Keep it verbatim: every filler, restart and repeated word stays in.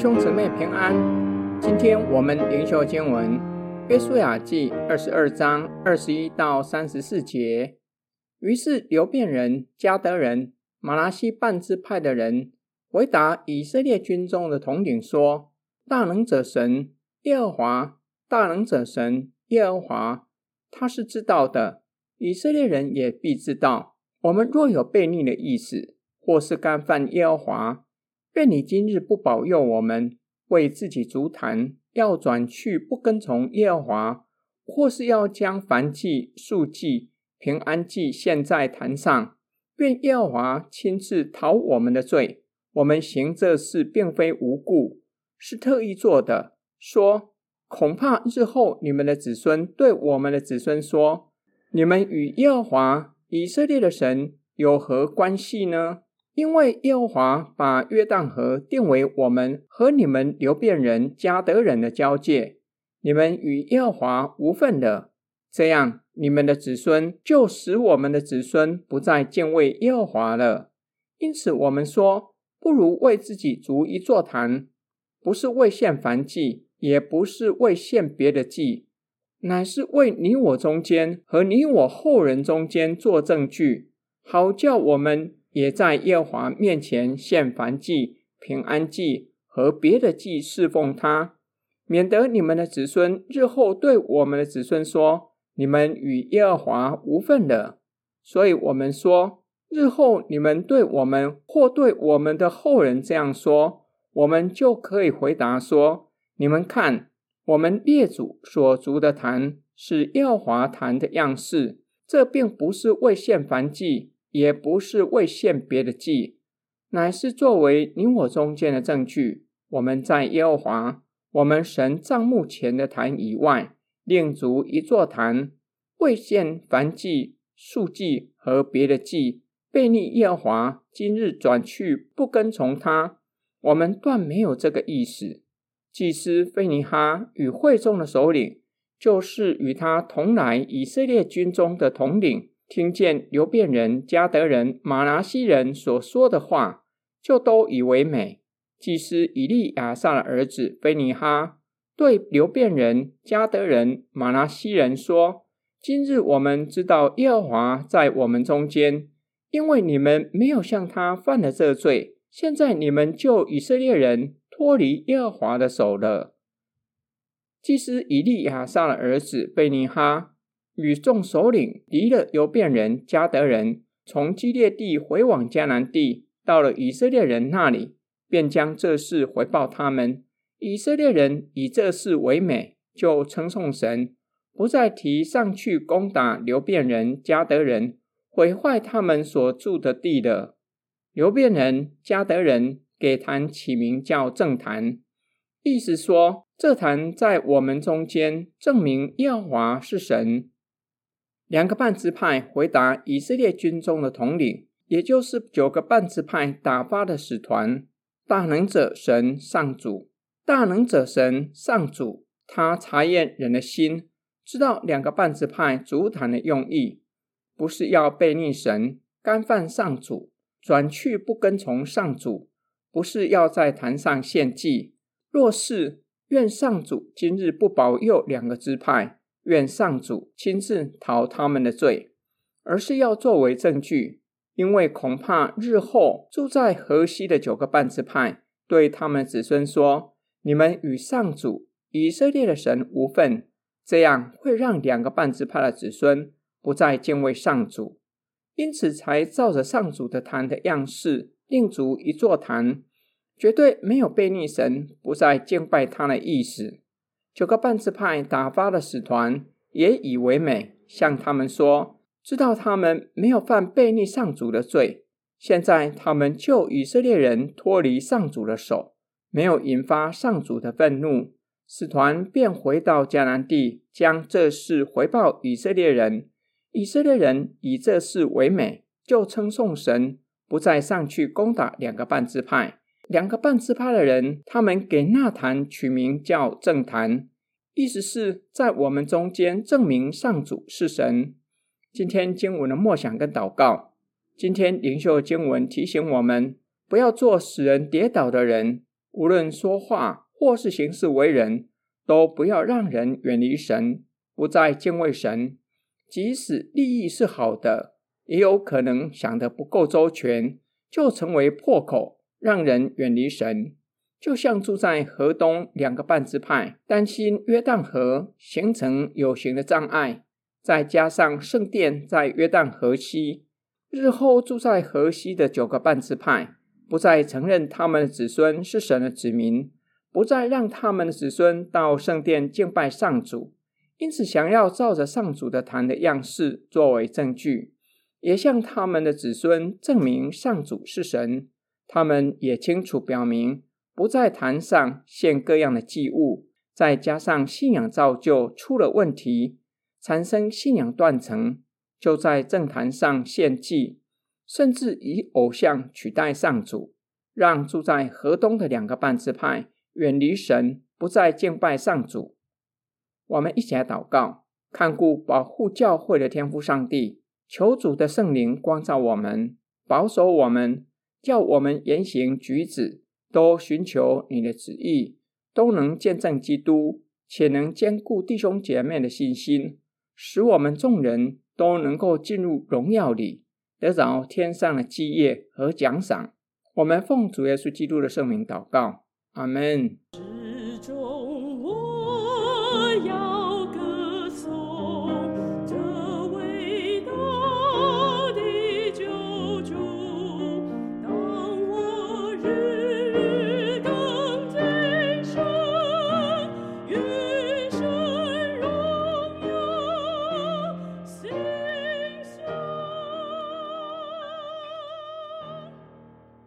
兄姊妹平安，今天我们灵修经文《约书亚记》二十二章二十一到三十四节。于是流便人、迦得人、玛拿西半支派的人回答以色列军中的统领说：“大能者神耶和华，大能者神耶和华，他是知道的，以色列人也必知道。我们若有悖逆的意思，或是干犯耶和华，愿你今日不保佑我们，为自己筑坛，要转去不跟从耶和华，或是要将燔祭、素祭、平安祭献在坛上。愿耶和华亲自讨我们的罪。我们行这事并非无故，是特意做的。说，恐怕日后你们的子孙对我们的子孙说，你们与耶和华以色列的神有何关系呢？因为耶和华把约旦河定为我们和你们流便人、迦得人的交界，你们与耶和华无分了。这样，你们的子孙就使我们的子孙不再敬畏耶和华了。因此我们说，不如为自己筑一座坛，不是为献燔祭，也不是为献别的祭，乃是为你我中间和你我后人中间做证据，好叫我们也在耶和华面前献燔祭、平安祭和别的祭侍奉他，免得你们的子孙日后对我们的子孙说，你们与耶和华无分了。所以我们说，日后你们对我们或对我们的后人这样说，我们就可以回答说，你们看，我们列祖所筑的坛是耶和华坛的样式，这并不是为献燔祭，也不是为献别的祭，乃是作为你我中间的证据。我们在耶和华我们神帐幕前的坛以外，另筑一座坛，为献燔祭、素祭和别的祭，悖逆耶和华，今日转去不跟从他。我们断没有这个意思。祭司非尼哈与会众的首领，就是与他同来以色列军中的统领，听见流便人、迦得人、玛拿西人所说的话，就都以为美。祭司以利亚撒的儿子非尼哈对流便人、迦得人、玛拿西人说：今日我们知道耶和华在我们中间，因为你们没有向他犯了这罪，现在你们救以色列人脱离耶和华的手了。祭司以利亚撒的儿子非尼哈与众首领离了流便人、迦得人，从基列地回往迦南地，到了以色列人那里，便将这事回报他们。以色列人以这事为美，就称颂神，不再提上去攻打流便人、迦得人，毁坏他们所住的地了。流便人、迦得人给坛起名叫正坛，意思说，这坛在我们中间证明耶和华是神。两个半支派回答以色列军中的统领，也就是九个半支派打发的使团：大能者神上主，大能者神上主，他察验人的心，知道两个半支派筑坛的用意，不是要悖逆神，干犯上主，转去不跟从上主，不是要在坛上献祭。若是，愿上主今日不保佑两个支派，愿上主亲自讨他们的罪，而是要作为证据，因为恐怕日后住在河西的九个半支派对他们子孙说，你们与上主以色列的神无分，这样会让两个半支派的子孙不再敬畏上主。因此才照着上主的坛的样式另筑一座坛，绝对没有悖逆神，不再敬拜他的意思。九个半支派打发的使团也以为美，向他们说，知道他们没有犯悖逆上主的罪，现在他们救以色列人脱离上主的手，没有引发上主的愤怒。使团便回到迦南地，将这事回报以色列人。以色列人以这事为美，就称颂神，不再上去攻打两个半支派。两个半支派的人，他们给那坛取名叫正坛，意思是在我们中间证明上主是神。今天经文的默想跟祷告，今天灵修经文提醒我们，不要做使人跌倒的人，无论说话或是行事为人，都不要让人远离神，不再敬畏神。即使利益是好的，也有可能想得不够周全，就成为破口，让人远离神。就像住在河东两个半支派担心约旦河形成有形的障碍，再加上圣殿在约旦河西，日后住在河西的九个半支派不再承认他们的子孙是神的子民，不再让他们的子孙到圣殿敬拜上主，因此想要照着上主的坛的样式作为证据，也向他们的子孙证明上主是神。他们也清楚表明不在坛上献各样的祭物，再加上信仰造就出了问题，产生信仰断层，就在正坛上献祭，甚至以偶像取代上主，让住在河东的两个半支派远离神，不再敬拜上主。我们一起来祷告，看顾保护教会的天父上帝，求主的圣灵光照我们，保守我们，叫我们言行举止都寻求你的旨意，都能见证基督，且能兼顾弟兄姐妹的信心，使我们众人都能够进入荣耀里，得着天上的基业和奖赏。我们奉主耶稣基督的圣名祷告，阿们。